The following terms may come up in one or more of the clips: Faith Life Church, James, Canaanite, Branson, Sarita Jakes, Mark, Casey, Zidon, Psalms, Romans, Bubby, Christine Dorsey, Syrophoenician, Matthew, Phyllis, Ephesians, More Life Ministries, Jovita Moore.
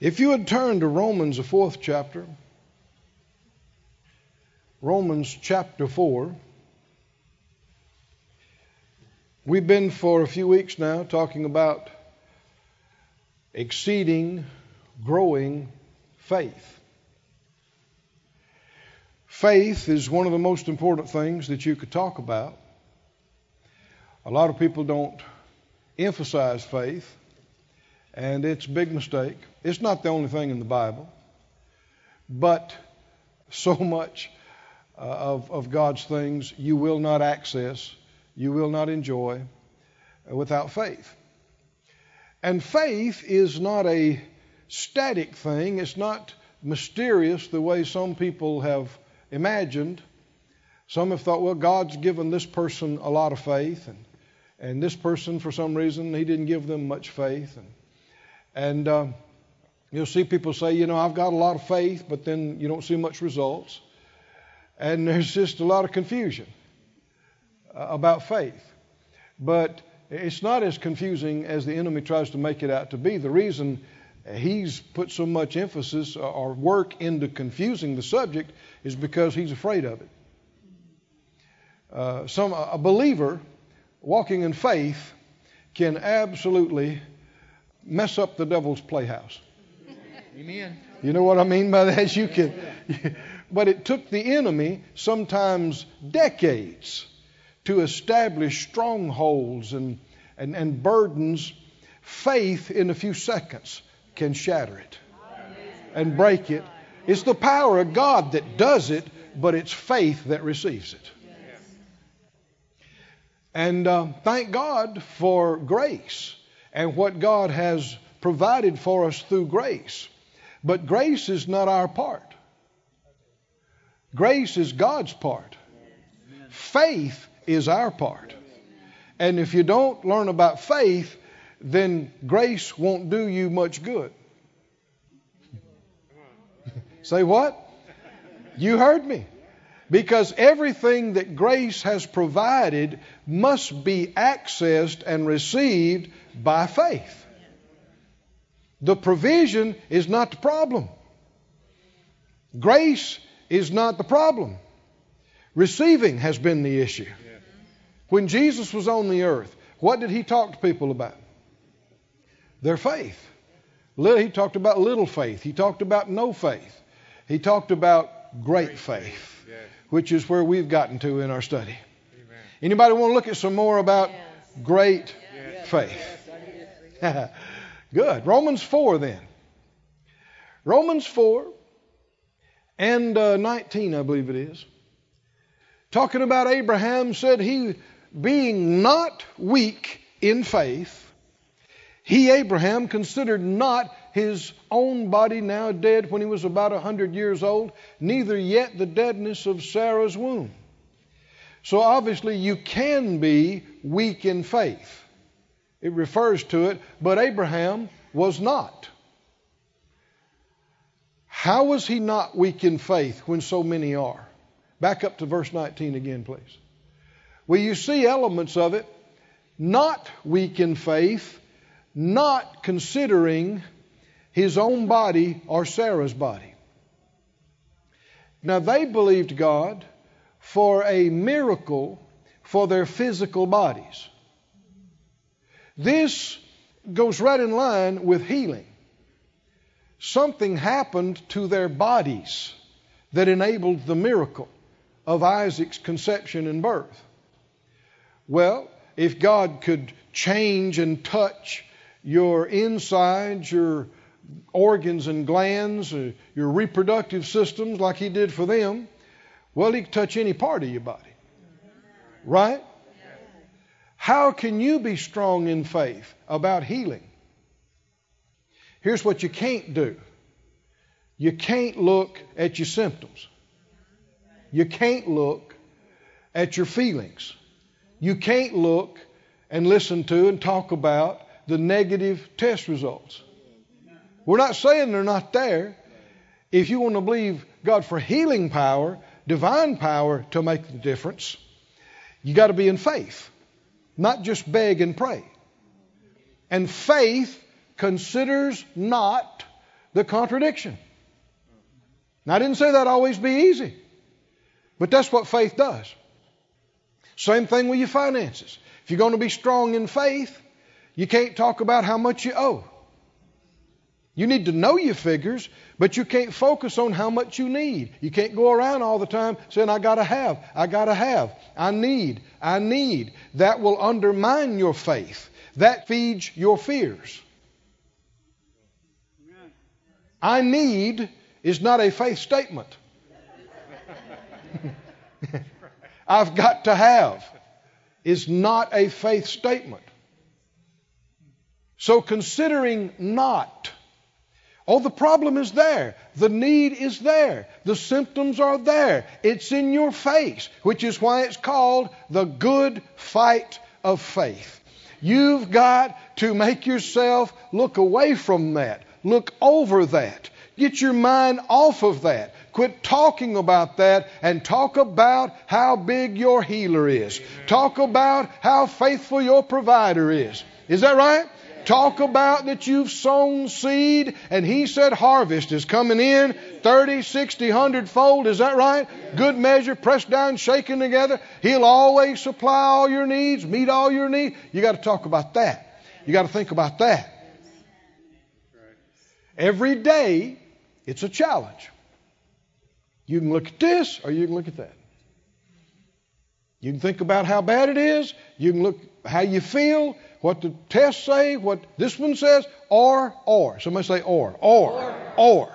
If you would turn to Romans, the 4th chapter, Romans chapter 4. We've been for a few weeks now talking about exceeding, growing faith. Faith is one of the most important things that you could talk about. A lot of people don't emphasize faith, and it's a big mistake. It's not the only thing in the Bible, but so much of God's things you will not access, you will not enjoy without faith. And faith is not a static thing. It's not mysterious the way some people have imagined. Some have thought, well, God's given this person a lot of faith, and this person, for some reason, he didn't give them much faith. And you'll see people say, you know, I've got a lot of faith, but then you don't see much results. And there's just a lot of confusion about faith. But it's not as confusing as the enemy tries to make it out to be. The reason he's put so much emphasis or work into confusing the subject is because he's afraid of it. A believer walking in faith can absolutely mess up the devil's playhouse. Amen. You know what I mean by that? You can. But it took the enemy sometimes decades to establish strongholds and burdens. Faith in a few seconds can shatter it and break it. It's the power of God that does it, but it's faith that receives it. And thank God for grace and what God has provided for us through grace. But grace is not our part. Grace is God's part. Faith is our part. And if you don't learn about faith, then grace won't do you much good. Say what? You heard me. Because everything that grace has provided must be accessed and received by faith. The provision is not the problem. Grace is not the problem. Receiving has been the issue. When Jesus was on the earth, what did he talk to people about? Their faith. He talked about little faith. He talked about no faith. He talked about great faith. Which is where we've gotten to in our study. Amen. Anybody want to look at some more about great faith? Good. Romans 4 then. Romans 4 and 19, I believe it is. Talking about Abraham, said he, being not weak in faith, he, Abraham, considered not his own body now dead when he was about 100 years old, neither yet the deadness of Sarah's womb. So obviously you can be weak in faith. It refers to it, but Abraham was not. How was he not weak in faith when so many are? Back up to verse 19 again, please. Well, you see elements of it. Not weak in faith, not considering his own body or Sarah's body. Now they believed God for a miracle for their physical bodies. This goes right in line with healing. Something happened to their bodies that enabled the miracle of Isaac's conception and birth. Well, if God could change and touch your insides, your organs and glands, your reproductive systems like he did for them, well, he can touch any part of your body. Right? How can you be strong in faith about healing? Here's what you can't do. You can't look at your symptoms. You can't look at your feelings. You can't look and listen to and talk about the negative test results. We're not saying they're not there. If you want to believe God for healing power, divine power to make the difference, you got to be in faith, not just beg and pray. And faith considers not the contradiction. Now, I didn't say that'd always be easy, but that's what faith does. Same thing with your finances. If you're going to be strong in faith, you can't talk about how much you owe. You need to know your figures, but you can't focus on how much you need. You can't go around all the time saying, I gotta have, I need. That will undermine your faith. That feeds your fears. I need is not a faith statement. I've got to have is not a faith statement. So considering not. Oh, the problem is there. The need is there. The symptoms are there. It's in your face, which is why it's called the good fight of faith. You've got to make yourself look away from that. Look over that. Get your mind off of that. Quit talking about that and talk about how big your healer is. Amen. Talk about how faithful your provider is. Is that right? Talk about that you've sown seed and he said harvest is coming in 30, 60, 100 fold. Is that right? Good measure, pressed down, shaken together. He'll always supply all your needs, meet all your needs. You got to talk about that. You got to think about that. Every day it's a challenge. You can look at this or you can look at that. You can think about how bad it is. You can look how you feel, what the tests say, what this one says, or. Somebody say or.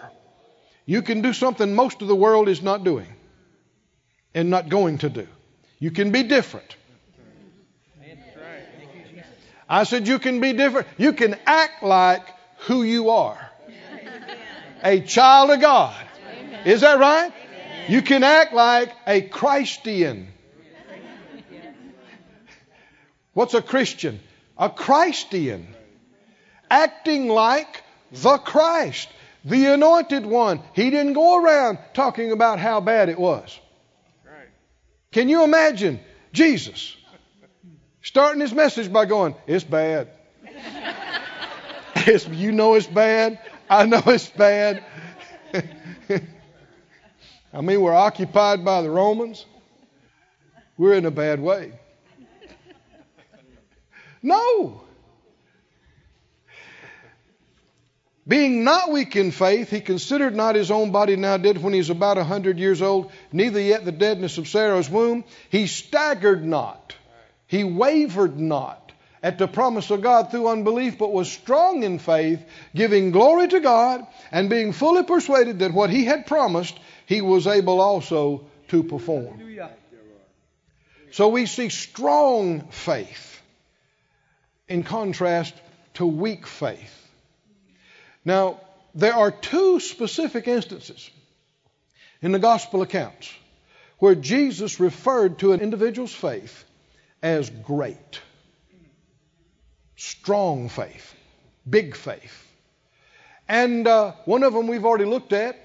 You can do something most of the world is not doing and not going to do. You can be different. I said you can be different. You can act like who you are. A child of God. Is that right? You can act like a Christian. What's a Christian? A Christian. Acting like the Christ, the anointed one. He didn't go around talking about how bad it was. Can you imagine Jesus starting his message by going, it's bad. It's bad. I know it's bad. I mean, we're occupied by the Romans. We're in a bad way. No. Being not weak in faith, he considered not his own body now dead when he was about 100 years old, neither yet the deadness of Sarah's womb. He staggered not. He wavered not at the promise of God through unbelief, but was strong in faith, giving glory to God, and being fully persuaded that what he had promised, he was able also to perform. So we see strong faith in contrast to weak faith. Now, there are two specific instances in the gospel accounts where Jesus referred to an individual's faith as great. Strong faith. Big faith. And one of them we've already looked at,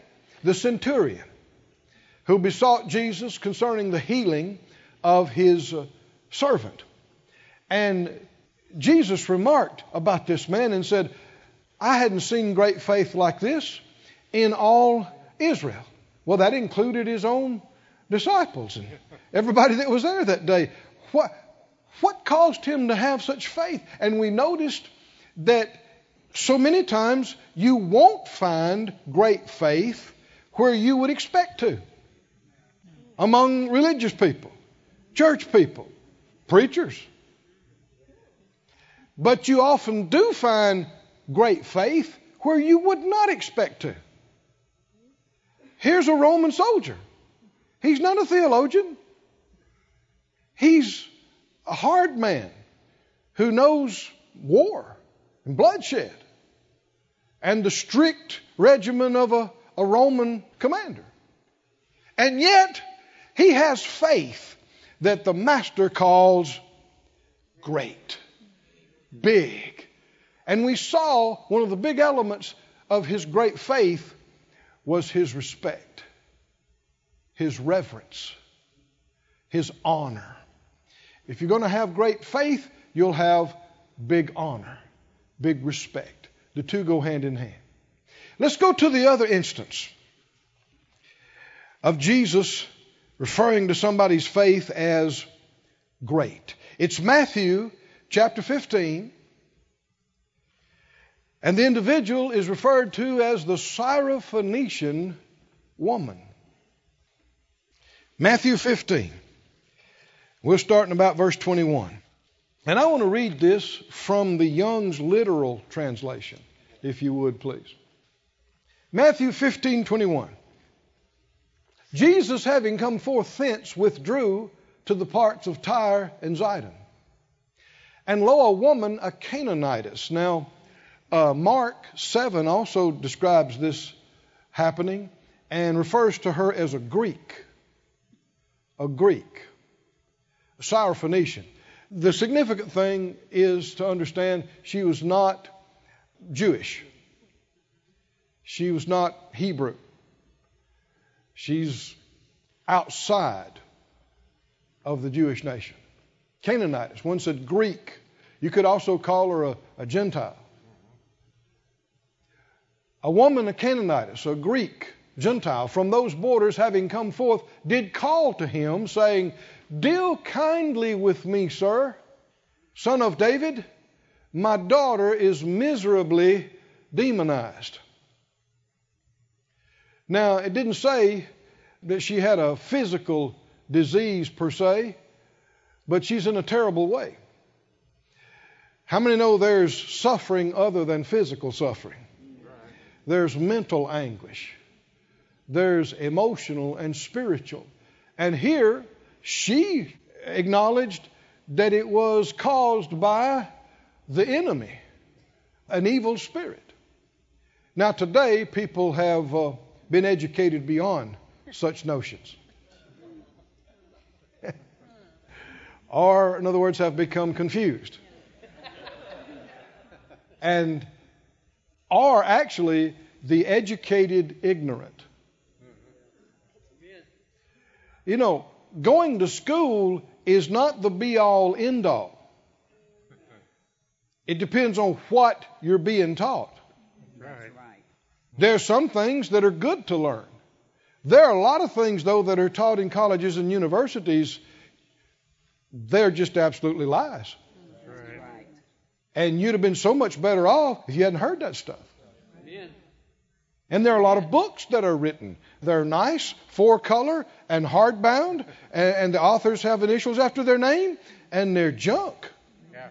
the centurion, who besought Jesus concerning the healing of his servant. And Jesus remarked about this man and said, I hadn't seen great faith like this in all Israel. Well, that included his own disciples and everybody that was there that day. What caused him to have such faith? And we noticed that so many times you won't find great faith where you would expect to. Among religious people, church people, preachers. But you often do find great faith where you would not expect to. Here's a Roman soldier. He's not a theologian. He's a hard man who knows war and bloodshed and the strict regimen of a Roman commander. And yet he has faith that the master calls great. Big. And we saw one of the big elements of his great faith was his respect, his reverence, his honor. If you're going to have great faith, you'll have big honor, big respect. The two go hand in hand. Let's go to the other instance of Jesus referring to somebody's faith as great. It's Matthew chapter 15, and the individual is referred to as the Syrophoenician woman. Matthew 15. We're starting about verse 21. And I want to read this from the Young's Literal Translation, if you would, please. Matthew 15:21. Jesus, having come forth thence, withdrew to the parts of Tyre and Zidon. And lo, a woman, a Canaanitess. Now, Mark 7 also describes this happening and refers to her as a Greek, a Syrophoenician. The significant thing is to understand she was not Jewish. She was not Hebrew. She's outside of the Jewish nation. Canaanite. One said Greek. You could also call her a Gentile. A woman, a Canaanite, a Greek Gentile, from those borders, having come forth, did call to him, saying, "Deal kindly with me, sir, son of David. My daughter is miserably demonized." Now, it didn't say that she had a physical disease per se, but she's in a terrible way. How many know there's suffering other than physical suffering? There's mental anguish. There's emotional and spiritual. And here, she acknowledged that it was caused by the enemy, an evil spirit. Now, today, people have been educated beyond such notions. Or, in other words, have become confused. And are actually the educated ignorant. You know, going to school is not the be-all, end-all. It depends on what you're being taught. Right. There are some things that are good to learn. There are a lot of things, though, that are taught in colleges and universities. They're just absolutely lies. Right. And you'd have been so much better off if you hadn't heard that stuff. Amen. And there are a lot of books that are written. They're nice, four-color, and hardbound, and the authors have initials after their name, and they're junk. Yeah.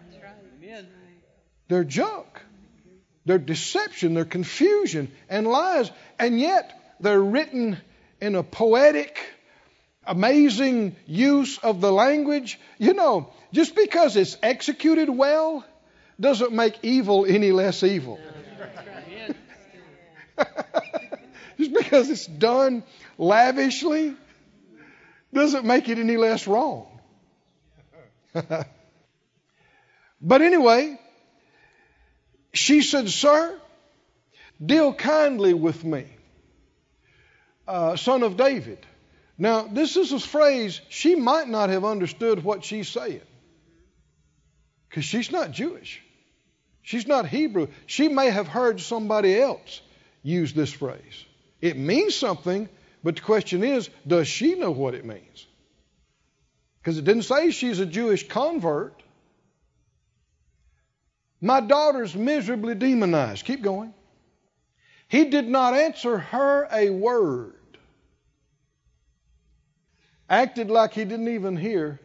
They're junk. They're deception, they're confusion, and lies. And yet, they're written in a poetic, amazing use of the language. You know, just because it's executed well doesn't make evil any less evil. Just because it's done lavishly doesn't make it any less wrong. But anyway, she said, "Sir, deal kindly with me, son of David." Now, this is a phrase she might not have understood what she's saying, because she's not Jewish. She's not Hebrew. She may have heard somebody else use this phrase. It means something, but the question is, does she know what it means? Because it didn't say she's a Jewish convert. My daughter's miserably demonized. Keep going. He did not answer her a word. Acted like he didn't even hear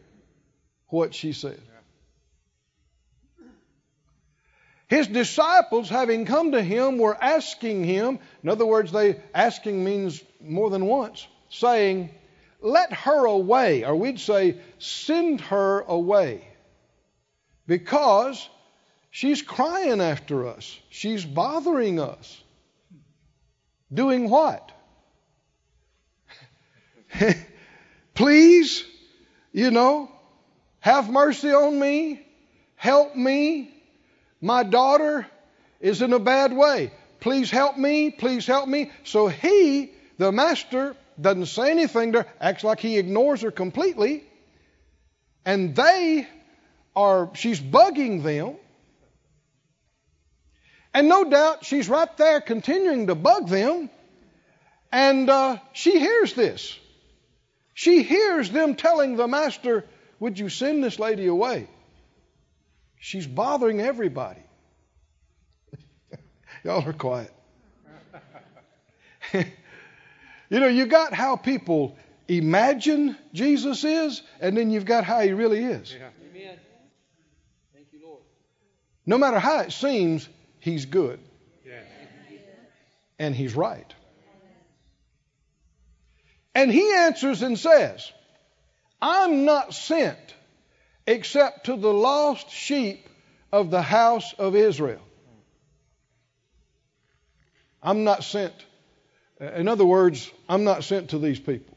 what she said. His disciples, having come to him, were asking him. In other words, asking means more than once. Saying, "Let her away." Or we'd say, "Send her away. Because she's crying after us. She's bothering us." Doing what? "Please, have mercy on me. Help me. My daughter is in a bad way. Please help me. Please help me." So he, the master, doesn't say anything to her. Acts like he ignores her completely. And she's bugging them. And no doubt she's right there continuing to bug them. And she hears this. She hears them telling the master, would you send this lady away? She's bothering everybody. Y'all are quiet. You know, you got how people imagine Jesus is, and then you've got how he really is. Yeah. Amen. Thank you, Lord. No matter how it seems, he's good. Yeah. And he's right. And he answers and says, I'm not sent except to the lost sheep of the house of Israel. I'm not sent. In other words, I'm not sent to these people.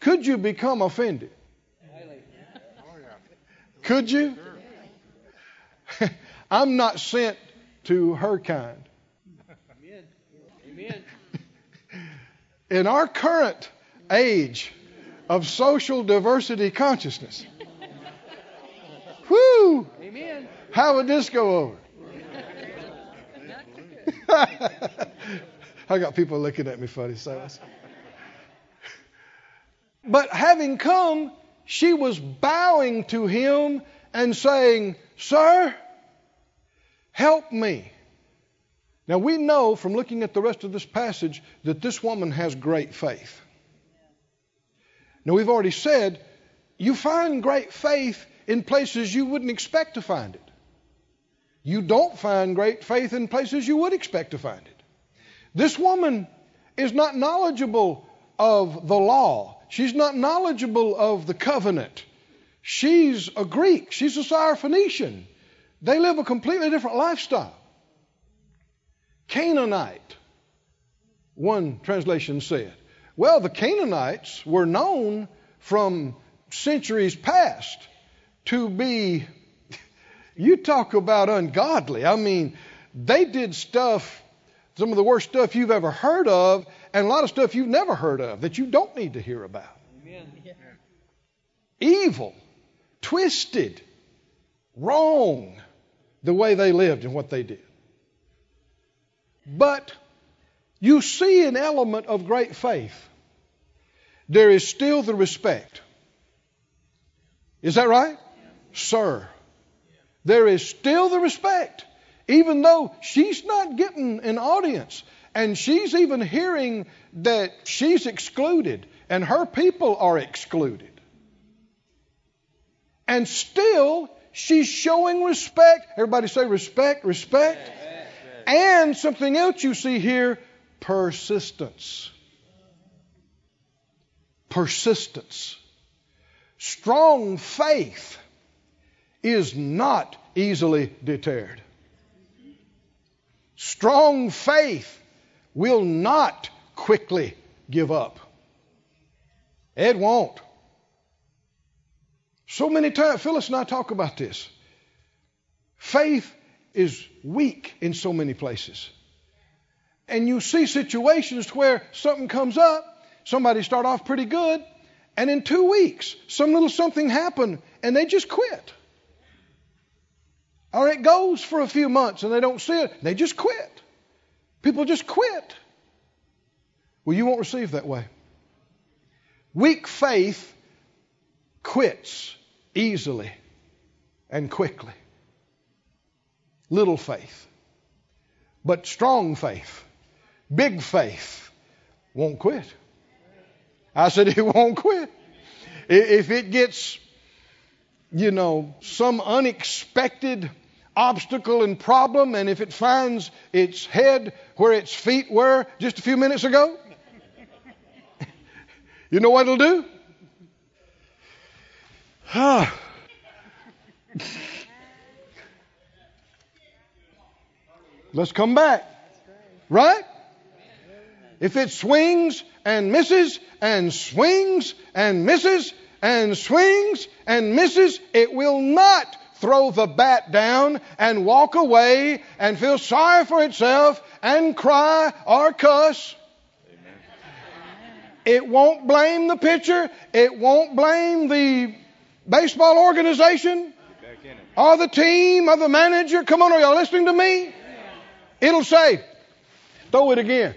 Could you become offended? Could you? I'm not sent to her kind. Amen. In our current age of social diversity consciousness, whoo! Amen. How would this go over? I got people looking at me funny, Silas. But having come, she was bowing to him and saying, Sir, help me. Now we know from looking at the rest of this passage that this woman has great faith. Now we've already said, you find great faith in places you wouldn't expect to find it. You don't find great faith in places you would expect to find it. This woman is not knowledgeable of the law. She's not knowledgeable of the covenant. She's a Greek. She's a Syrophoenician. They live a completely different lifestyle. Canaanite, one translation said. Well, the Canaanites were known from centuries past to be... You talk about ungodly. I mean, they did stuff, some of the worst stuff you've ever heard of, and a lot of stuff you've never heard of that you don't need to hear about. Amen. Yeah. Evil, twisted, wrong, the way they lived and what they did. But you see an element of great faith. There is still the respect. Is that right? Yeah. Sir. There is still the respect, even though she's not getting an audience, and she's even hearing that she's excluded and her people are excluded. And still, she's showing respect. Everybody say respect, respect. Yes. And something else you see here, persistence. Persistence. Strong faith is not easily deterred. Strong faith will not quickly give up. It won't. So many times, Phyllis and I talk about this. Faith is weak in so many places. And you see situations where something comes up, somebody start off pretty good, and in 2 weeks, some little something happened, and they just quit. Or it goes for a few months and they don't see it. They just quit. People just quit. Well, you won't receive that way. Weak faith quits easily and quickly. Little faith. But strong faith, big faith, won't quit. I said it won't quit. If it gets, you know, some unexpected obstacle and problem, and if it finds its head where its feet were just a few minutes ago, you know what it'll do? Let's come back. Right? If it swings and misses and swings and misses and swings and misses, it will not throw the bat down and walk away and feel sorry for itself and cry or cuss. Amen. It won't blame the pitcher. It won't blame the baseball organization. or the team or the manager. Come on, are y'all listening to me? It'll say, throw it again.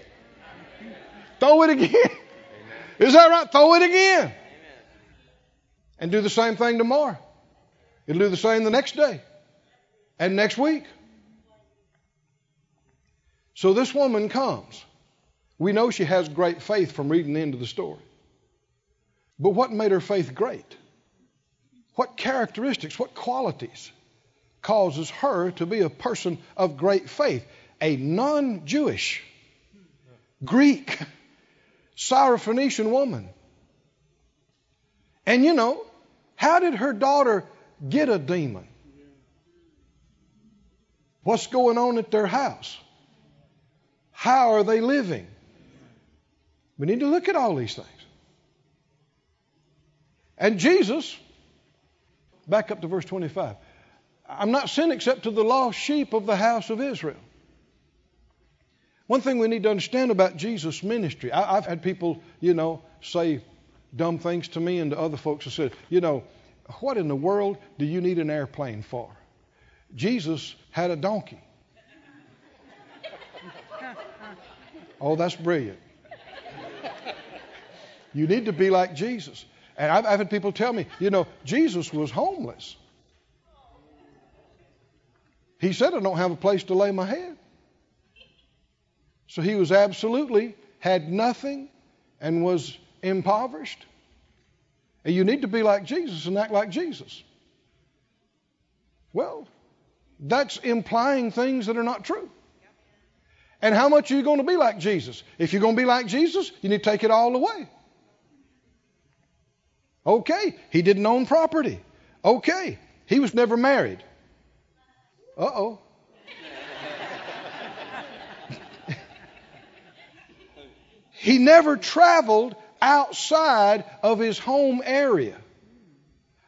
Throw it again. Is that right? Throw it again. And do the same thing tomorrow. It'll do the same the next day and next week. So this woman comes. We know she has great faith from reading the end of the story. But what made her faith great? What characteristics, what qualities causes her to be a person of great faith? A non-Jewish, Greek, Syrophoenician woman. And you know, how did her daughter get a demon? What's going on at their house? How are they living? We need to look at all these things. And Jesus, back up to verse 25, I'm not sent except to the lost sheep of the house of Israel. One thing we need to understand about Jesus' ministry, I've had people, you know, say dumb things to me and to other folks who said, you know, what in the world do you need an airplane for? Jesus had a donkey. Oh, that's brilliant. You need to be like Jesus. And I've had people tell me, you know, Jesus was homeless. He said, I don't have a place to lay my head. So he was absolutely had nothing and was impoverished. And you need to be like Jesus and act like Jesus. Well, that's implying things that are not true. And how much are you going to be like Jesus? If you're going to be like Jesus, you need to take it all away. Okay, he didn't own property. Okay, he was never married. Uh-oh. He never traveled outside of his home area.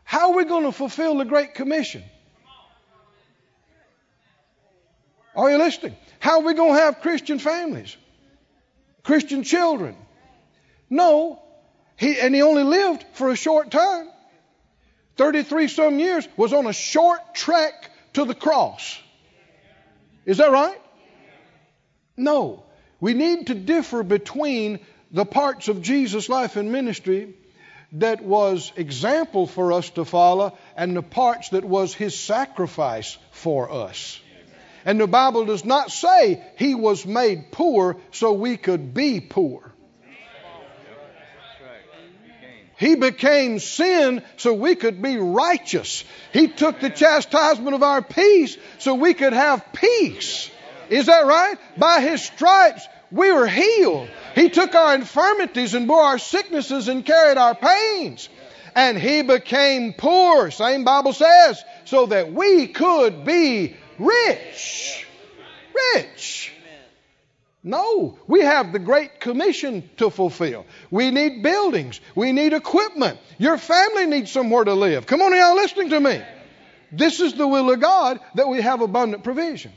How are we going to fulfill the Great Commission? Are you listening? How are we going to have Christian families? Christian children? No. He only lived for a short time. 33 some years was on a short trek to the cross. Is that right? No. We need to differ between the parts of Jesus' life and ministry that was example for us to follow and the parts that was his sacrifice for us. And the Bible does not say he was made poor so we could be poor. He became sin so we could be righteous. He took the chastisement of our peace so we could have peace. Is that right? By his stripes we were healed. He took our infirmities and bore our sicknesses and carried our pains. And he became poor, same Bible says, so that we could be rich. Rich. No, we have the Great Commission to fulfill. We need buildings. We need equipment. Your family needs somewhere to live. Come on, y'all listening to me. This is the will of God that we have abundant provision.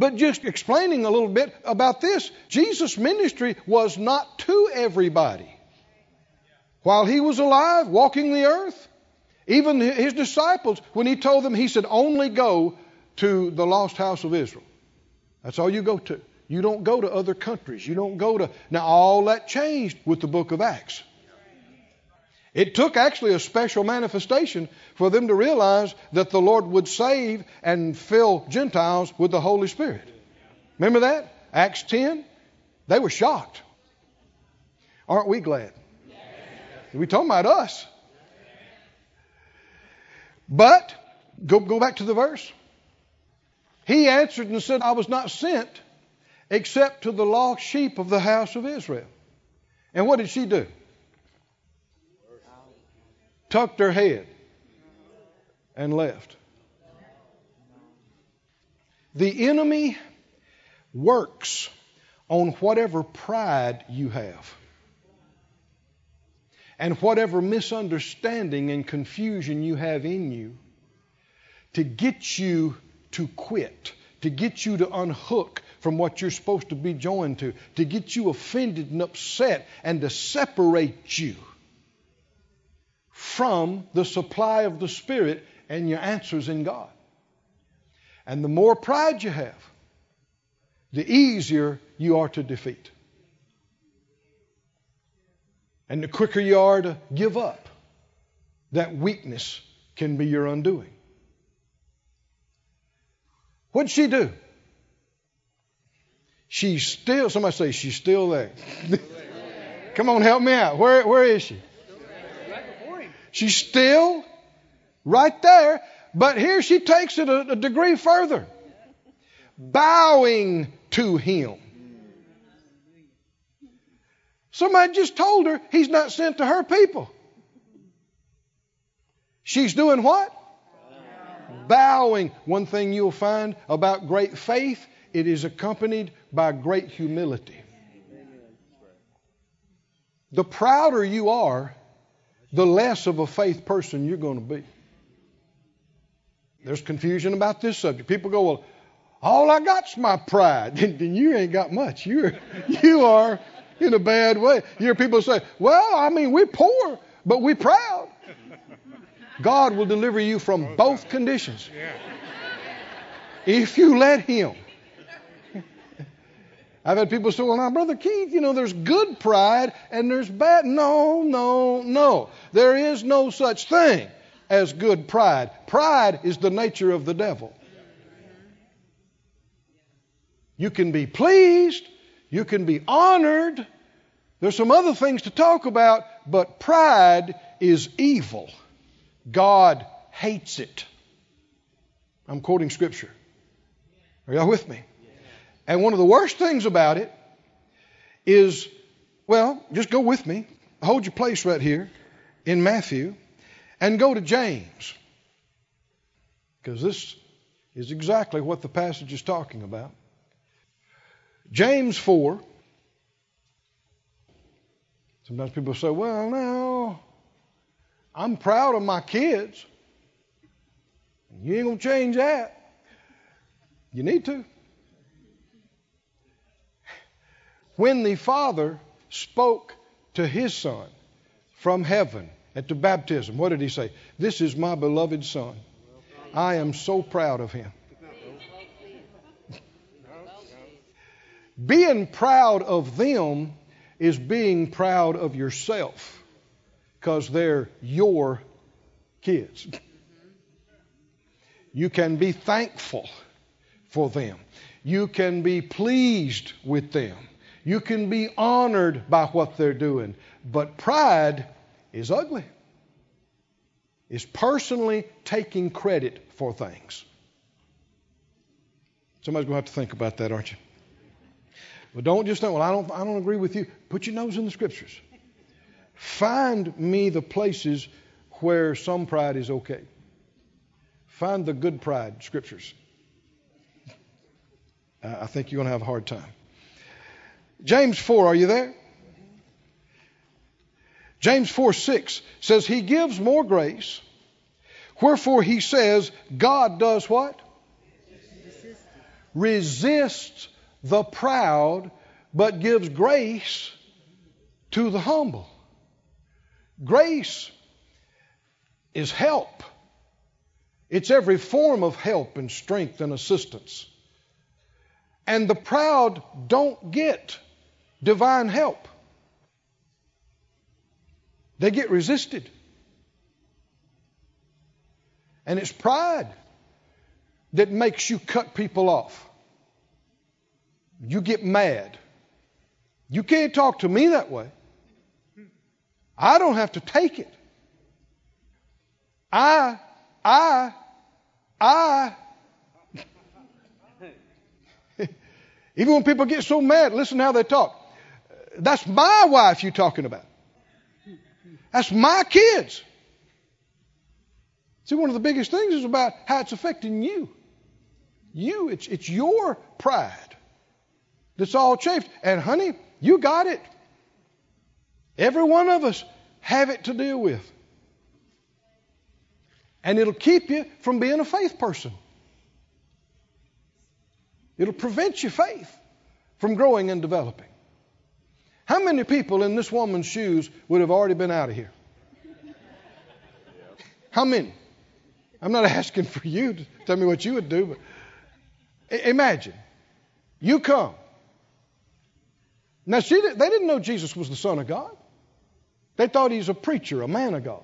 But just explaining a little bit about this, Jesus' ministry was not to everybody. While he was alive, walking the earth, even his disciples, when he told them, he said, only go to the lost house of Israel. That's all you go to. You don't go to other countries. You don't go to... Now, all that changed with the book of Acts. It took actually a special manifestation for them to realize that the Lord would save and fill Gentiles with the Holy Spirit. Remember that? Acts 10. They were shocked. Aren't we glad? We're talking about us. But, go back to the verse. He answered and said, I was not sent except to the lost sheep of the house of Israel. And what did she do? Tucked her head and left. The enemy works on whatever pride you have and whatever misunderstanding and confusion you have in you to get you to quit, to get you to unhook from what you're supposed to be joined to get you offended and upset and to separate you from the supply of the Spirit and your answer's in God. And the more pride you have, the easier you are to defeat. And the quicker you are to give up, that weakness can be your undoing. What'd she do? She's still, somebody say, she's still there. Come on, help me out. Where is she? She's still right there. But here she takes it a degree further. Bowing to him. Somebody just told her he's not sent to her people. She's doing what? Bowing. One thing you'll find about great faith, it is accompanied by great humility. The prouder you are, the less of a faith person you're going to be. There's confusion about this subject. People go, well, all I got's my pride. Then you ain't got much. You are in a bad way. You hear people say, well, I mean, we're poor, but we're proud. God will deliver you from both conditions. If you let him. I've had people say, well, now, Brother Keith, you know, there's good pride and there's bad. No. There is no such thing as good pride. Pride is the nature of the devil. You can be pleased. You can be honored. There's some other things to talk about, but pride is evil. God hates it. I'm quoting Scripture. Are y'all with me? And one of the worst things about it is, well, just go with me. Hold your place right here in Matthew and go to James. Because this is exactly what the passage is talking about. James 4. Sometimes people say, well, now, I'm proud of my kids. You ain't going to change that. You need to. When the Father spoke to his Son from heaven at the baptism, what did he say? This is my beloved Son. I am so proud of him. Being proud of them is being proud of yourself because they're your kids. You can be thankful for them. You can be pleased with them. You can be honored by what they're doing. But pride is ugly. It's personally taking credit for things. Somebody's going to have to think about that, aren't you? Well, don't just think, well, I don't agree with you. Put your nose in the Scriptures. Find me the places where some pride is okay. Find the good pride Scriptures. I think you're going to have a hard time. James 4, are you there? James 4:6 says, he gives more grace. Wherefore he says, God does what? Resists the proud, but gives grace to the humble. Grace is help. It's every form of help and strength and assistance. And the proud don't get divine help. They get resisted. And it's pride that makes you cut people off. You get mad. You can't talk to me that way. I don't have to take it. I. Even when people get so mad, listen how they talk. That's my wife you're talking about. That's my kids. See, one of the biggest things is about how it's affecting you. It's your pride that's all chafed. And honey, you got it. Every one of us have it to deal with. And it'll keep you from being a faith person. It'll prevent your faith from growing and developing. How many people in this woman's shoes would have already been out of here? How many? I'm not asking for you to tell me what you would do, but imagine you come. Now, they didn't know Jesus was the Son of God. They thought he's a preacher, a man of God.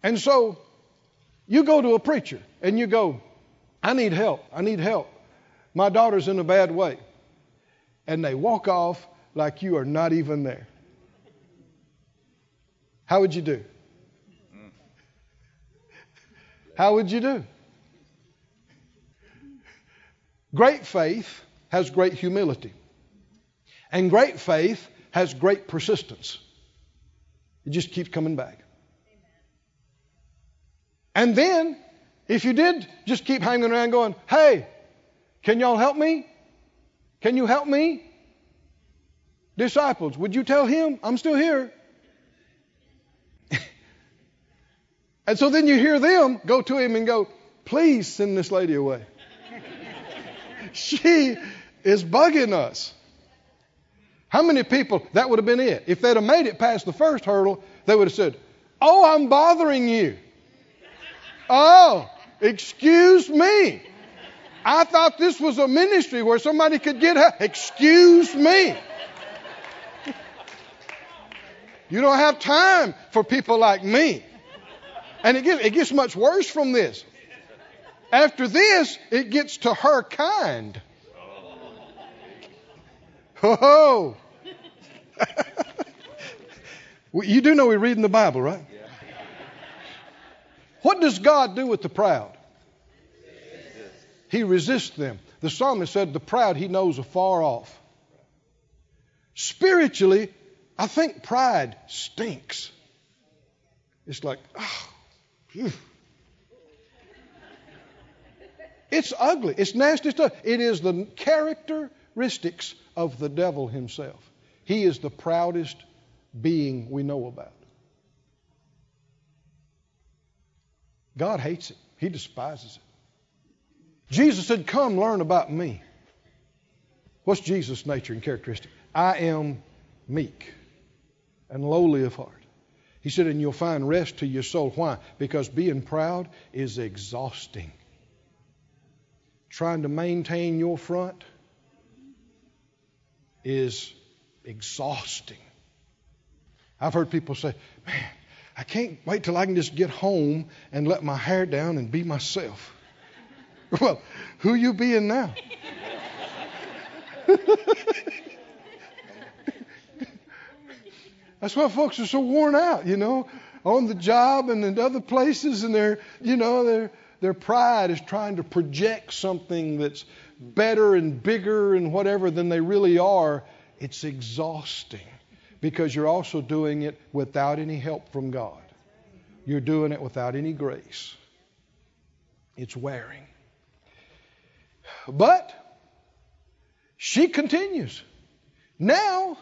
And so you go to a preacher and you go, I need help. My daughter's in a bad way. And they walk off like you are not even there. How would you do? How would you do? Great faith has great humility. And great faith has great persistence. It just keeps coming back. And then, if you did just keep hanging around going, hey, can y'all help me? Can you help me? Disciples, would you tell him I'm still here? And so then you hear them go to him and go, please send this lady away. She is bugging us. How many people, that would have been it. If they'd have made it past the first hurdle, they would have said, oh, I'm bothering you. Oh, excuse me. I thought this was a ministry where somebody could get help. Excuse me. You don't have time for people like me. And it gets much worse from this. After this, it gets to her kind. Oh, you do know we read in the Bible, right? Yeah. What does God do with the proud? He resists them. The psalmist said the proud he knows afar off. Spiritually, I think pride stinks. It's like, oh, it's ugly. It's nasty stuff. It is the characteristics of the devil himself. He is the proudest being we know about. God hates it. He despises it. Jesus said, come learn about me. What's Jesus' nature and characteristic? I am meek and lowly of heart. He said, and you'll find rest to your soul. Why? Because being proud is exhausting. Trying to maintain your front is exhausting. I've heard people say, man, I can't wait till I can just get home and let my hair down and be myself. Well, who you being now? That's why folks are so worn out, you know, on the job and in other places, and their pride is trying to project something that's better and bigger and whatever than they really are. It's exhausting because you're also doing it without any help from God. You're doing it without any grace. It's wearing. But she continues. Now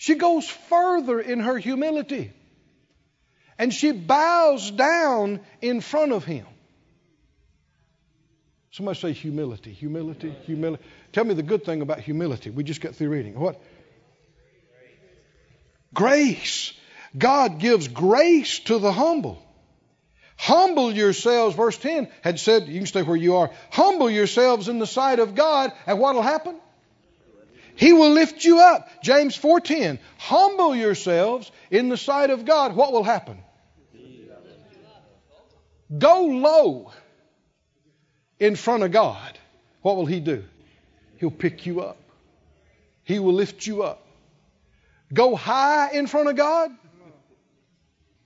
she goes further in her humility and she bows down in front of him. Somebody say humility, humility, humility. Tell me the good thing about humility. We just got through reading. What? Grace. God gives grace to the humble. Humble yourselves, verse 10 had said, you can stay where you are. Humble yourselves in the sight of God, and what will happen? He will lift you up. James 4:10, humble yourselves in the sight of God. What will happen? Go low in front of God. What will he do? He'll pick you up. He will lift you up. Go high in front of God.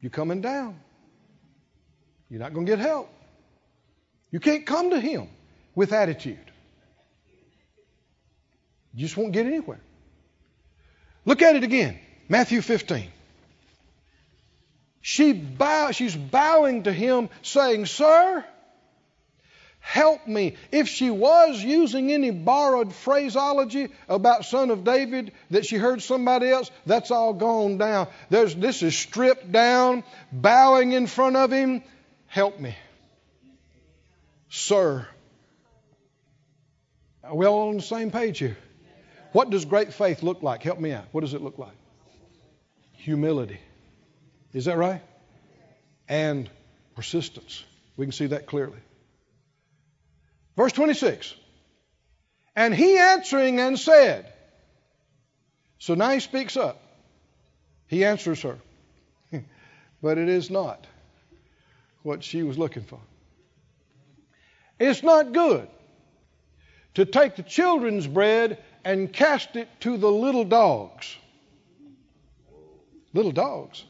You're coming down. You're not going to get help. You can't come to him with attitude. You just won't get anywhere. Look at it again. Matthew 15. She's bowing to him saying, sir, help me. If she was using any borrowed phraseology about Son of David that she heard somebody else, that's all gone down. This is stripped down, bowing in front of him. Help me. Sir. Are we all on the same page here? What does great faith look like? Help me out. What does it look like? Humility. Is that right? And Persistence. We can see that clearly. Verse 26. And he answering and said. So now he speaks up. He answers her. But it is not what she was looking for. It's not good to take the children's bread and cast it to the little dogs. Little dogs.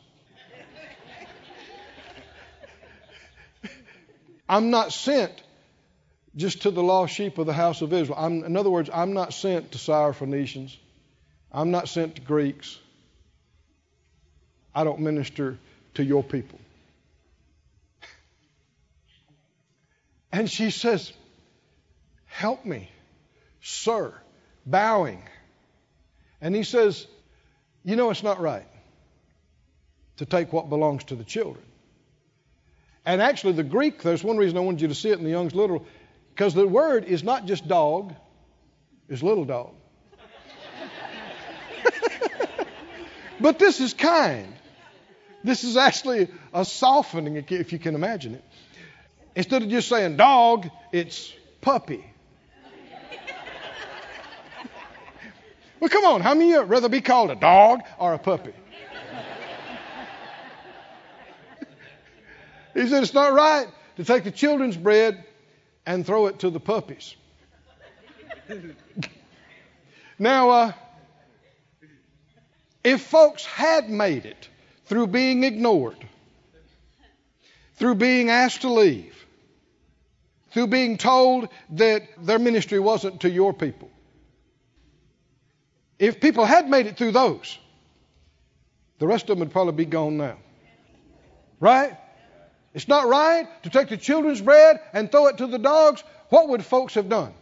I'm not sent just to the lost sheep of the house of Israel. In other words, I'm not sent to Syrophoenicians. I'm not sent to Greeks. I don't minister to your people. And she says, help me, sir, bowing. And he says, you know it's not right to take what belongs to the children. And actually the Greek, there's one reason I wanted you to see it in the Young's Literal, because the word is not just dog, it's little dog. But this is kind. This is actually a softening, if you can imagine it. Instead of just saying dog, it's puppy. Well, come on, how many of you would rather be called a dog or a puppy? He said it's not right to take the children's bread and throw it to the puppies. Now, if folks had made it through being ignored, through being asked to leave, through being told that their ministry wasn't to your people, if people had made it through those, the rest of them would probably be gone now. Right? It's not right to take the children's bread and throw it to the dogs. What would folks have done?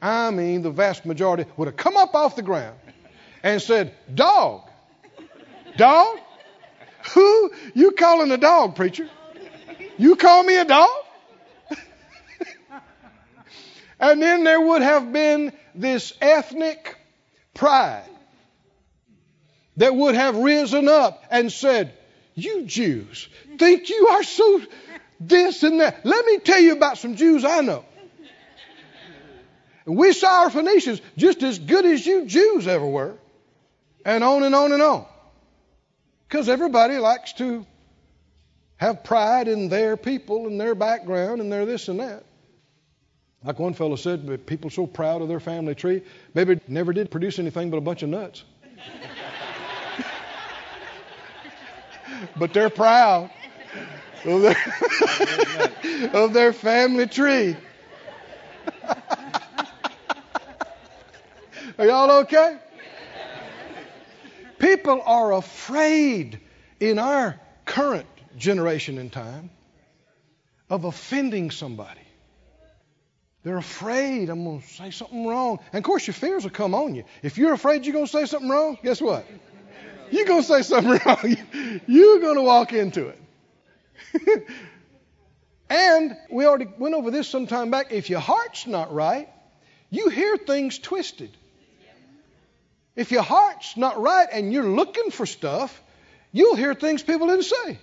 I mean, the vast majority would have come up off the ground and said, dog, dog, who you calling a dog, preacher? You call me a dog? And then there would have been this ethnic pride that would have risen up and said, you Jews think you are so this and that. Let me tell you about some Jews I know. And we Syrophoenicians just as good as you Jews ever were. And on and on and on. Because everybody likes to have pride in their people and their background and their this and that. Like one fellow said, but people so proud of their family tree, maybe never did produce anything but a bunch of nuts. But they're proud of their family tree. Are y'all okay? People are afraid in our current generation and time of offending somebody. They're afraid I'm going to say something wrong. And of course your fears will come on you. If you're afraid you're going to say something wrong, guess what? You're going to say something wrong. You're going to walk into it. And we already went over this some time back. If your heart's not right, you hear things twisted. If your heart's not right and you're looking for stuff, you'll hear things people didn't say.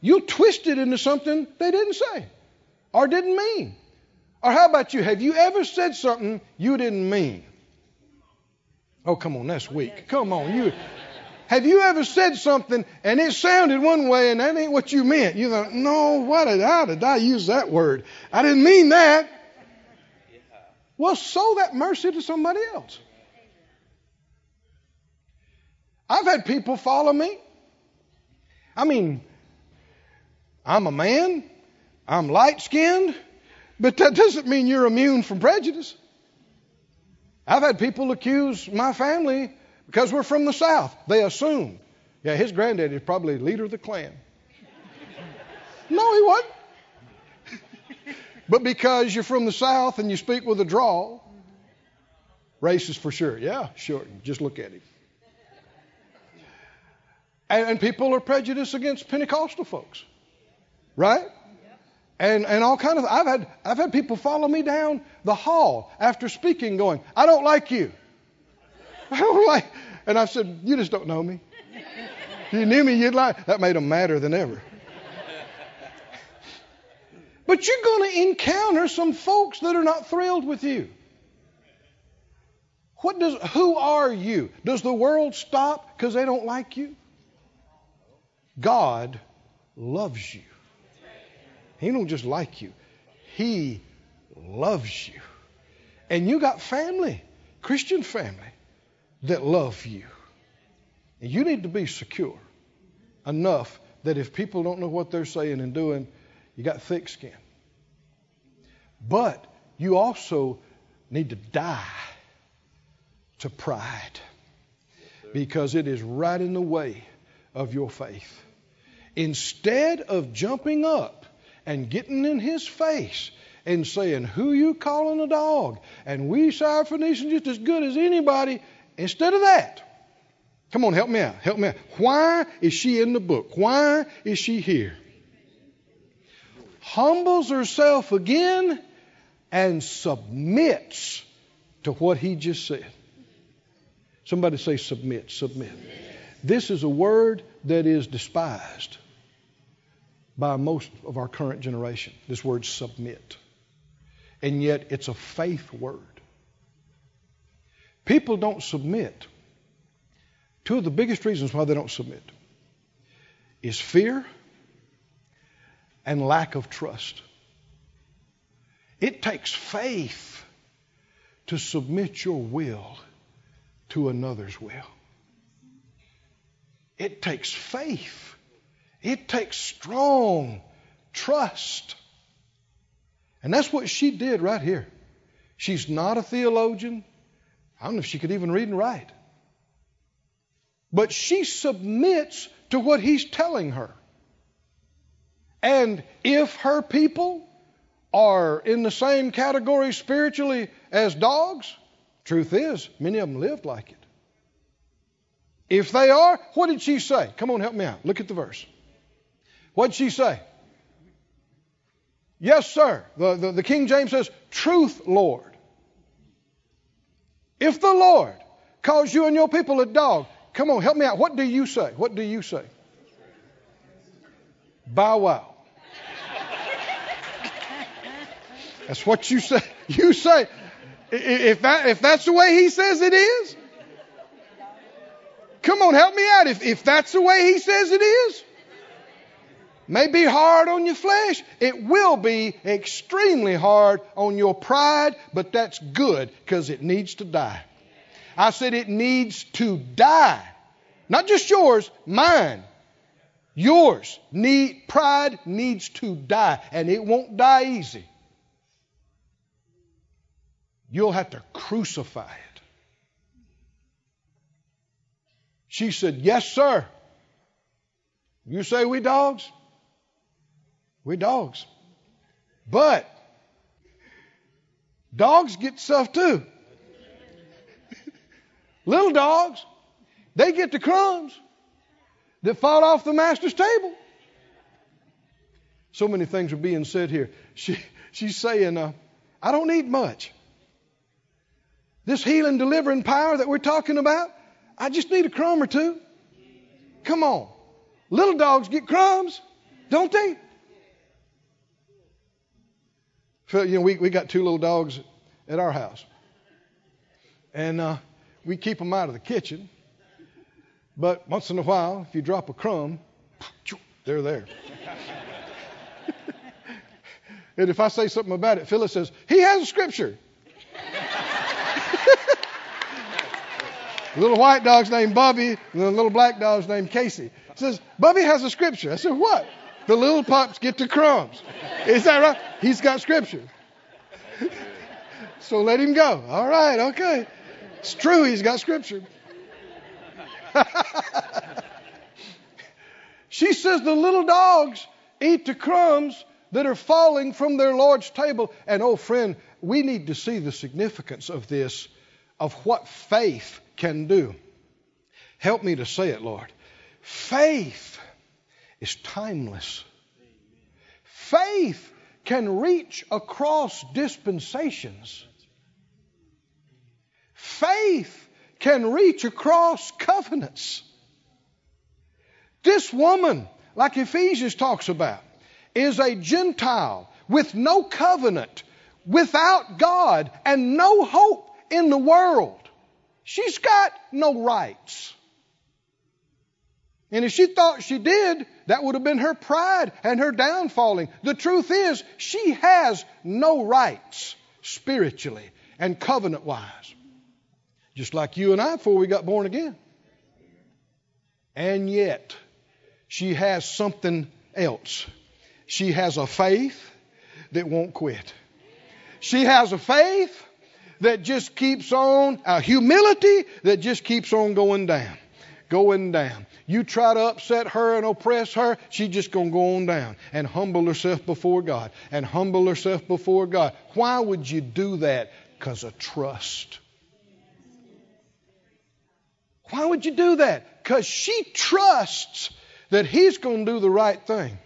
You'll twist it into something they didn't say or didn't mean. Or how about you? Have you ever said something you didn't mean? Oh, come on, that's weak. Come on, you... Have you ever said something and it sounded one way and that ain't what you meant? You thought, no, how did I use that word? I didn't mean that. Well, sow that mercy to somebody else. I've had people follow me. I mean, I'm a man. I'm light-skinned. But that doesn't mean you're immune from prejudice. I've had people accuse my family because we're from the South. They assume, yeah, his granddaddy is probably leader of the clan. No, he wasn't. But because you're from the South and you speak with a drawl, racist for sure. Yeah, sure. Just look at him. And people are prejudiced against Pentecostal folks, right? And all kind of. I've had people follow me down the hall after speaking, going, "I don't like you." And I said, you just don't know me. If you knew me, you'd like. That made them madder than ever. But you're going to encounter some folks that are not thrilled with you. Who are you? Does the world stop because they don't like you? God loves you. He don't just like you. He loves you. And you got family, Christian family, that love you. And you need to be secure enough that if people don't know what they're saying and doing, you got thick skin. But you also need to die to pride, because it is right in the way of your faith. Instead of jumping up and getting in his face and saying, "Who you calling a dog? And we Syrophoenicians just as good as anybody." Instead of that, come on, help me out. Why is she in the book? Why is she here? Humbles herself again and submits to what he just said. Somebody say submit. This is a word that is despised by most of our current generation, this word submit. And yet it's a faith word. People don't submit. Two of the biggest reasons why they don't submit is fear and lack of trust. It takes faith to submit your will to another's will. It takes faith. It takes strong trust. And that's what she did right here. She's not a theologian. I don't know if she could even read and write. But she submits to what he's telling her. And if her people are in the same category spiritually as dogs, truth is, many of them lived like it. If they are, what did she say? Come on, help me out. Look at the verse. What did she say? Yes, sir. The King James says, "Truth, Lord." If the Lord calls you and your people a dog, come on, help me out. What do you say? What do you say? Bow wow. That's what you say. You say, if that's the way he says it is, come on, help me out. If that's the way he says it is, may be hard on your flesh. It will be extremely hard on your pride, but that's good because it needs to die. I said it needs to die. Not just yours, mine. Yours. Pride needs to die, and it won't die easy. You'll have to crucify it. She said, "Yes, sir. You say we dogs? We dogs. But dogs get stuff too. Little dogs, they get the crumbs that fall off the master's table." So many things are being said here. She's saying, I don't need much. This healing, delivering power that we're talking about, I just need a crumb or two. Come on. Little dogs get crumbs, don't they? So, we got two little dogs at our house. And we keep them out of the kitchen. But once in a while, if you drop a crumb, they're there. And if I say something about it, Phyllis says, "He has a scripture." The little white dog's named Bubby, and the little black dog's named Casey. It says, "Bubby has a scripture." I said, "What?" "The little pups get the crumbs." "Is that right?" "He's got scripture." So let him go. All right, okay. It's true, he's got scripture. She says the little dogs eat the crumbs that are falling from their Lord's table. And oh, friend, we need to see the significance of this, of what faith can do. Help me to say it, Lord. Faith is timeless. Faith can reach across dispensations. Faith can reach across covenants. This woman, like Ephesians talks about, is a Gentile with no covenant, without God, and no hope in the world. She's got no rights. And if she thought she did, that would have been her pride and her downfalling. The truth is, she has no rights spiritually and covenant-wise. Just like you and I before we got born again. And yet, she has something else. She has a faith that won't quit. She has a faith that just keeps on, a humility that just keeps on going down. Going down. You try to upset her and oppress her, she's just going to go on down and humble herself before God. And humble herself before God. Why would you do that? Because of trust. Why would you do that? Because she trusts that He's going to do the right thing.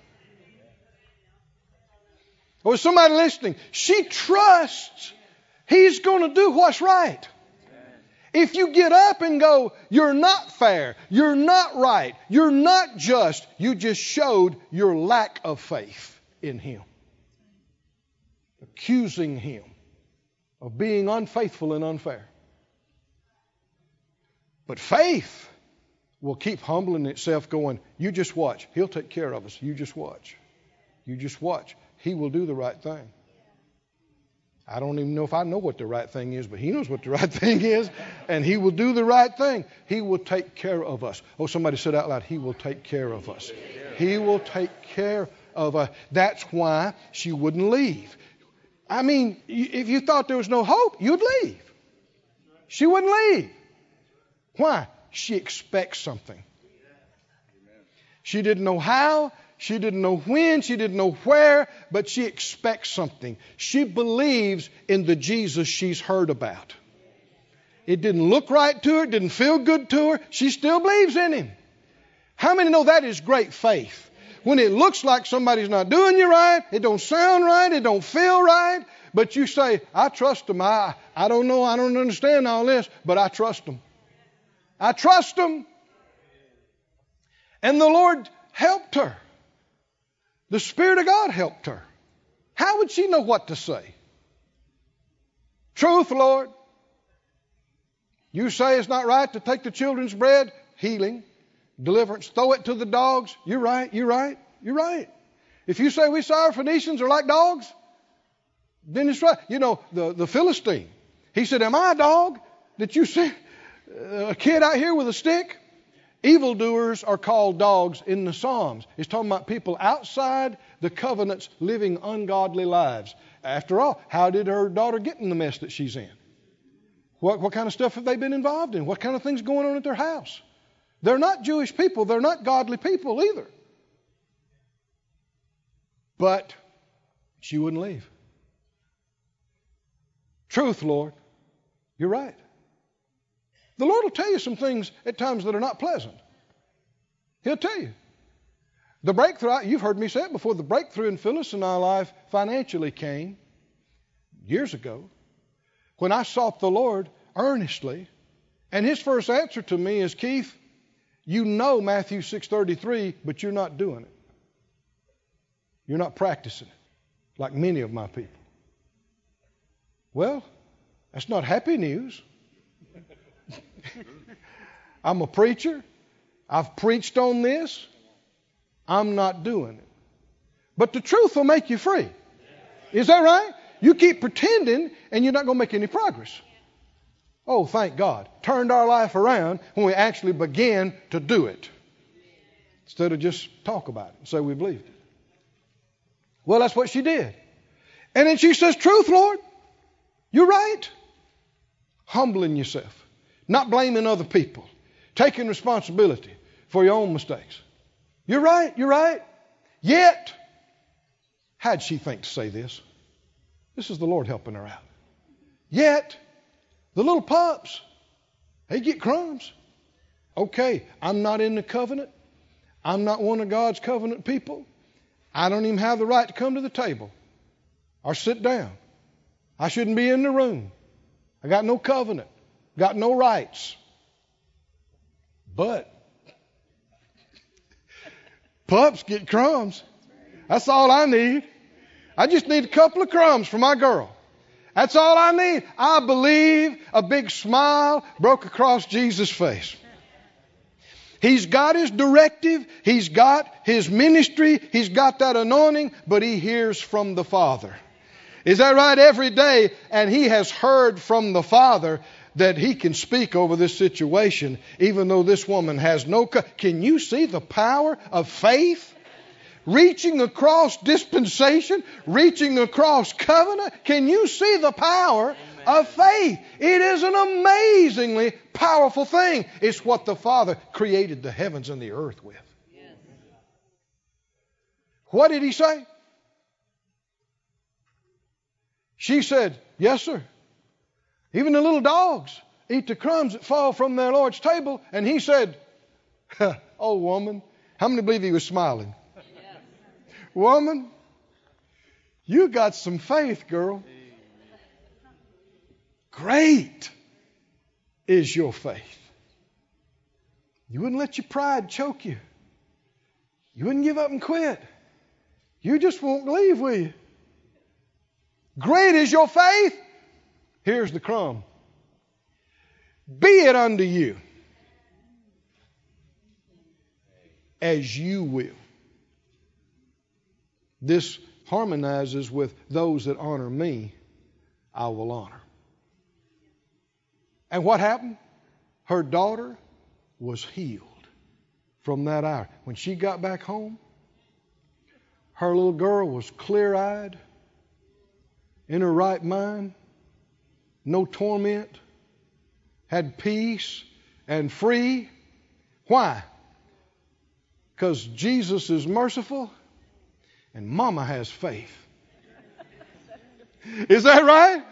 Or somebody listening, she trusts He's going to do what's right. If you get up and go, you're not fair, you're not right, you're not just, you just showed your lack of faith in Him. Accusing Him of being unfaithful and unfair. But faith will keep humbling itself going, you just watch, He'll take care of us, you just watch. You just watch, He will do the right thing. I don't even know if I know what the right thing is, but He knows what the right thing is, and He will do the right thing. He will take care of us. Oh, somebody said out loud, He will take care of us. He will take care of us. That's why she wouldn't leave. I mean, if you thought there was no hope, you'd leave. She wouldn't leave. Why? She expects something. She didn't know how. She didn't know when, she didn't know where, but she expects something. She believes in the Jesus she's heard about. It didn't look right to her, it didn't feel good to her. She still believes in Him. How many know that is great faith? When it looks like somebody's not doing you right, it don't sound right, it don't feel right, but you say, I trust them. I don't know, I don't understand all this, but I trust them. I trust them. And the Lord helped her. The Spirit of God helped her. How would she know what to say? Truth, Lord. You say it's not right to take the children's bread. Healing, deliverance, throw it to the dogs. You're right, you're right, you're right. If you say we Syrophoenicians are like dogs, then it's right. You know, the Philistine, he said, am I a dog that you see a kid out here with a stick? Evildoers are called dogs in the Psalms. It's talking about people outside the covenants living ungodly lives. After all, how did her daughter get in the mess that she's in? What kind of stuff have they been involved in? What kind of things going on at their house? They're not Jewish people. They're not godly people either. But she wouldn't leave. Truth, Lord. You're right. The Lord will tell you some things at times that are not pleasant. He'll tell you. The breakthrough, you've heard me say it before, the breakthrough in Phyllis and our life financially came years ago when I sought the Lord earnestly. And His first answer to me is, Keith, you know Matthew 6:33, but you're not doing it. You're not practicing it like many of my people. Well, that's not happy news. I'm a preacher. I've preached on this. I'm not doing it. But the truth will make you free. Is that right? You keep pretending and you're not going to make any progress. Oh, thank God. Turned our life around when we actually began to do it. Instead of just talk about it and say we believed it. Well, that's what she did. And then she says, truth, Lord. You're right. Humbling yourself. Not blaming other people. Taking responsibility for your own mistakes. You're right, you're right. Yet, how'd she think to say this? This is the Lord helping her out. Yet, the little pups, they get crumbs. Okay, I'm not in the covenant. I'm not one of God's covenant people. I don't even have the right to come to the table or sit down. I shouldn't be in the room. I got no covenant. Got no rights. But pups get crumbs. That's all I need. I just need a couple of crumbs for my girl. That's all I need. I believe a big smile broke across Jesus' face. He's got his directive. He's got his ministry. He's got that anointing, but he hears from the Father. Is that right? Every day. And he has heard from the Father that he can speak over this situation, even though this woman has no... Can you see the power of faith? Reaching across dispensation, reaching across covenant. Can you see the power of faith? It is an amazingly powerful thing. It's what the Father created the heavens and the earth with. Yes. What did he say? She said, yes, sir. Even the little dogs eat the crumbs that fall from their Lord's table. And he said, oh, woman. How many believe he was smiling? Yeah. Woman, you got some faith, girl. Great is your faith. You wouldn't let your pride choke you. You wouldn't give up and quit. You just won't leave, will you? Great is your faith. Here's the crumb. Be it unto you as you will. This harmonizes with those that honor me, I will honor. And what happened? Her daughter was healed from that hour. When she got back home, her little girl was clear-eyed, in her right mind, no torment, had peace and free. Why? Because Jesus is merciful and mama has faith. Is that right?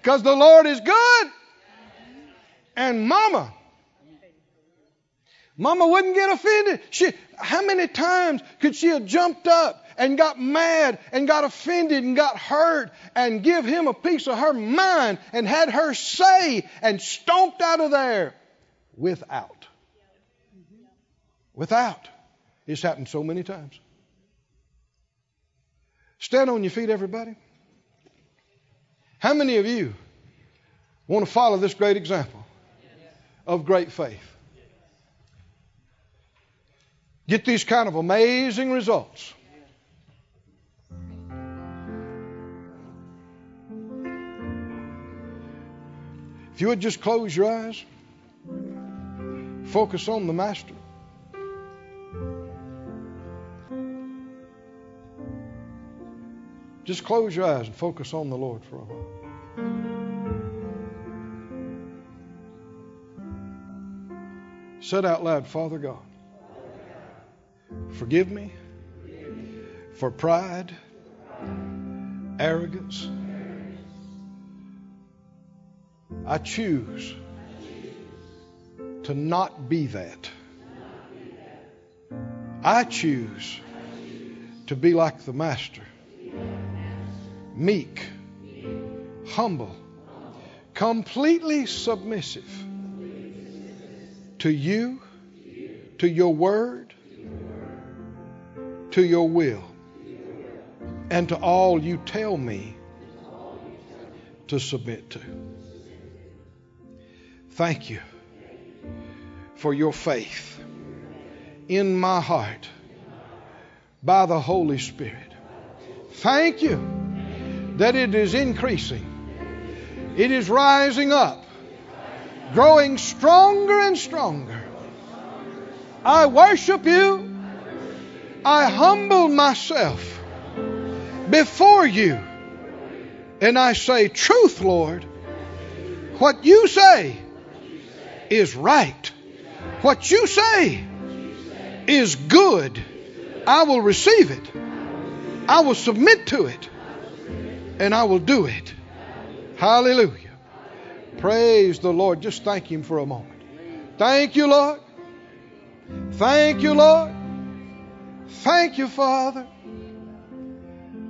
Because the Lord is good and mama wouldn't get offended. How many times could she have jumped up and got mad and got offended and got hurt and give him a piece of her mind and had her say and stomped out of there? Without. It's happened so many times. Stand on your feet, everybody. How many of you want to follow this great example of great faith? Get these kind of amazing results. If you would just close your eyes, focus on the Master. Just close your eyes and focus on the Lord for a while. Said out loud, Father God, forgive me for pride, arrogance. I choose to not be that. I choose to be like the Master. Meek, humble, completely submissive to you, to your word, to your will, and to all you tell me to submit to. Thank you for your faith in my heart by the Holy Spirit. Thank you that it is increasing. It is rising up, growing stronger and stronger. I worship you. I humble myself before you. And I say, truth, Lord, what you say is right. What you say is good. I will receive it. I will submit to it. And I will do it. Hallelujah. Praise the Lord. Just thank him for a moment. Thank you, Lord. Thank you, Lord. Thank you, Father.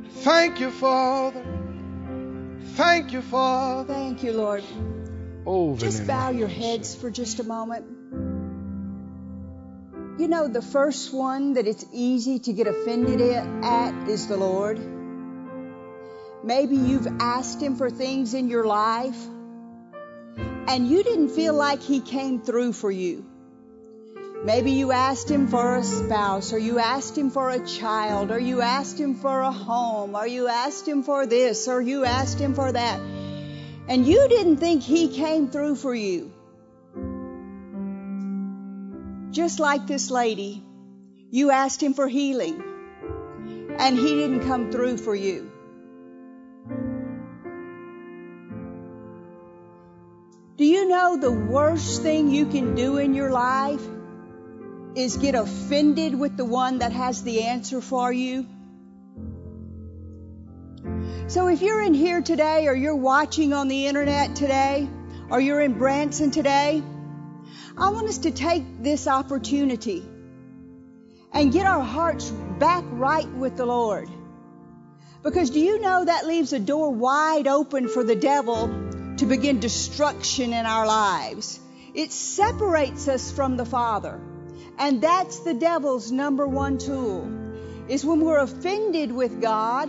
Thank you, Father. Thank you, Father. Thank you, Lord. Just bow your heads for just a moment. You know, the first one that it's easy to get offended at is the Lord. Maybe you've asked him for things in your life and you didn't feel like he came through for you. Maybe you asked him for a spouse, or you asked him for a child, or you asked him for a home, or you asked him for this, or you asked him for that, and you didn't think he came through for you. Just like this lady, you asked him for healing, and he didn't come through for you. Do you know the worst thing you can do in your life is get offended with the one that has the answer for you? So if you're in here today, or you're watching on the internet today, or you're in Branson today, I want us to take this opportunity and get our hearts back right with the Lord. Because do you know that leaves a door wide open for the devil to begin destruction in our lives? It separates us from the Father. And that's the devil's number one tool, is when we're offended with God,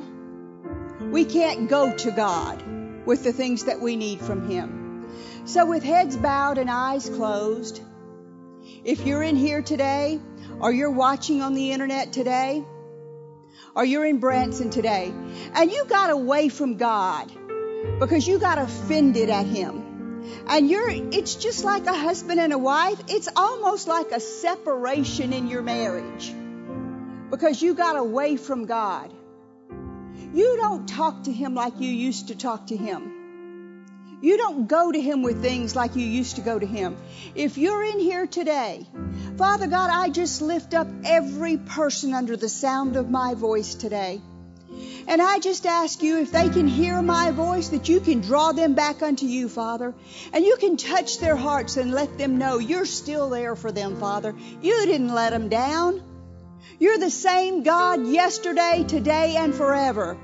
we can't go to God with the things that we need from him. So with heads bowed and eyes closed, if you're in here today, or you're watching on the internet today, or you're in Branson today, and you got away from God because you got offended at him, and it's just like a husband and a wife. It's almost like a separation in your marriage because you got away from God. You don't talk to him like you used to talk to him. You don't go to him with things like you used to go to him. If you're in here today, Father God, I just lift up every person under the sound of my voice today. And I just ask you, if they can hear my voice, that you can draw them back unto you, Father. And you can touch their hearts and let them know you're still there for them, Father. You didn't let them down. You're the same God yesterday, today, and forever.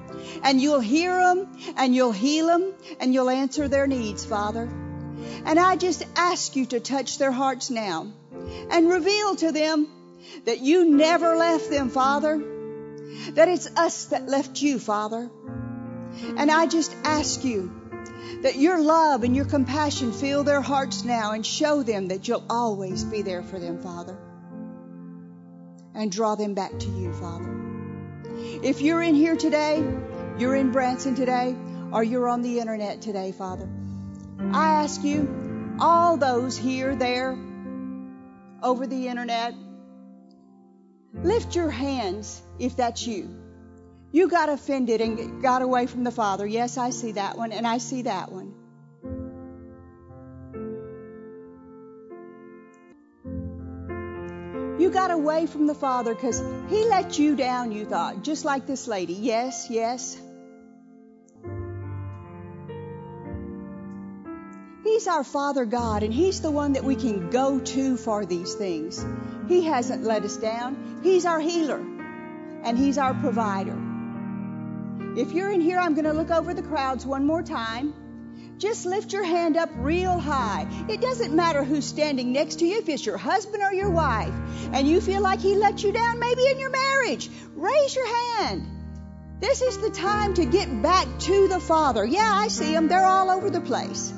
And you'll hear them, and you'll heal them, and you'll answer their needs, Father. And I just ask you to touch their hearts now and reveal to them that you never left them, Father. That it's us that left you, Father. And I just ask you that your love and your compassion fill their hearts now and show them that you'll always be there for them, Father. And draw them back to you, Father. If you're in here today, you're in Branson today, or you're on the internet today, Father, I ask you, all those here, there, over the internet, lift your hands if that's you. You got offended and got away from the Father. Yes, I see that one, and I see that one. You got away from the Father because he let you down, you thought, just like this lady. Yes, yes. He's our Father God, and he's the one that we can go to for these things. He hasn't let us down. He's our healer, and he's our provider. If you're in here, I'm going to look over the crowds one more time. Just lift your hand up real high. It doesn't matter who's standing next to you, if it's your husband or your wife, and you feel like he let you down, maybe in your marriage. Raise your hand. This is the time to get back to the Father. Yeah, I see them. They're all over the place.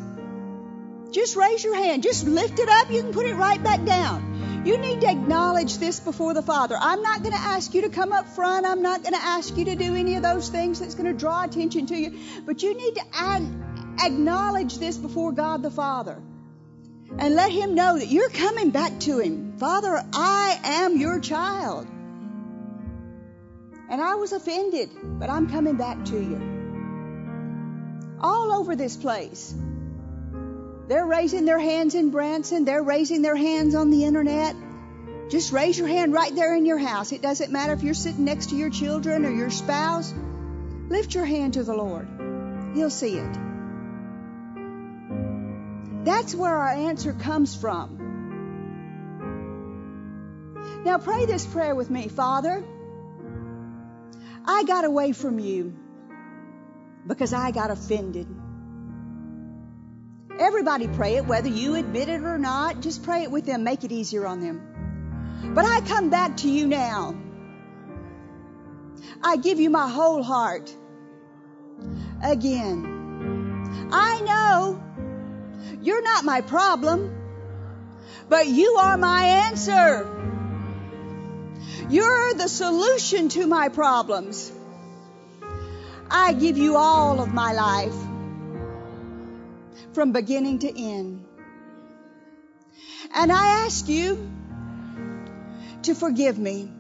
Just raise your hand. Just lift it up. You can put it right back down. You need to acknowledge this before the Father. I'm not going to ask you to come up front. I'm not going to ask you to do any of those things that's going to draw attention to you. But you need to acknowledge this before God the Father. And let him know that you're coming back to him. Father, I am your child. And I was offended, but I'm coming back to you. All over this place. They're raising their hands in Branson. They're raising their hands on the internet. Just raise your hand right there in your house. It doesn't matter if you're sitting next to your children or your spouse. Lift your hand to the Lord. He'll see it. That's where our answer comes from. Now pray this prayer with me. Father, I got away from you because I got offended. Everybody pray it, whether you admit it or not. Just pray it with them. Make it easier on them. But I come back to you now. I give you my whole heart. again. I know you're not my problem, but you are my answer. You're the solution to my problems. I give you all of my life, from beginning to end. And I ask you to forgive me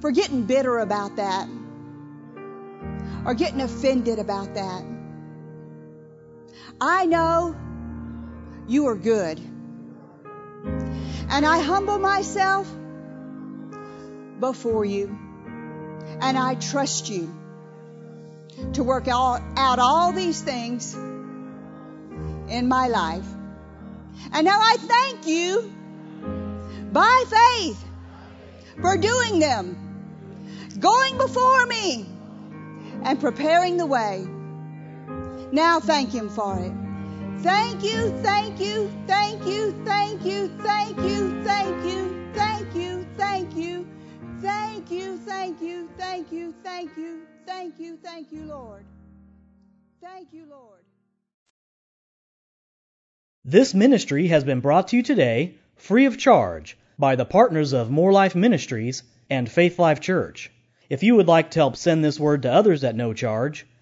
for getting bitter about that or getting offended about that. I know you are good. And I humble myself before you. And I trust you to work out all these things in my life. And now I thank you by faith for doing them, going before me and preparing the way. Now thank Him for it. Thank you, thank you, thank you, thank you, thank you, thank you, thank you, thank you, thank you, thank you, thank you, thank you, thank you, thank you, Lord. Thank you, Lord. This ministry has been brought to you today, free of charge, by the partners of More Life Ministries and Faith Life Church. If you would like to help send this word to others at no charge,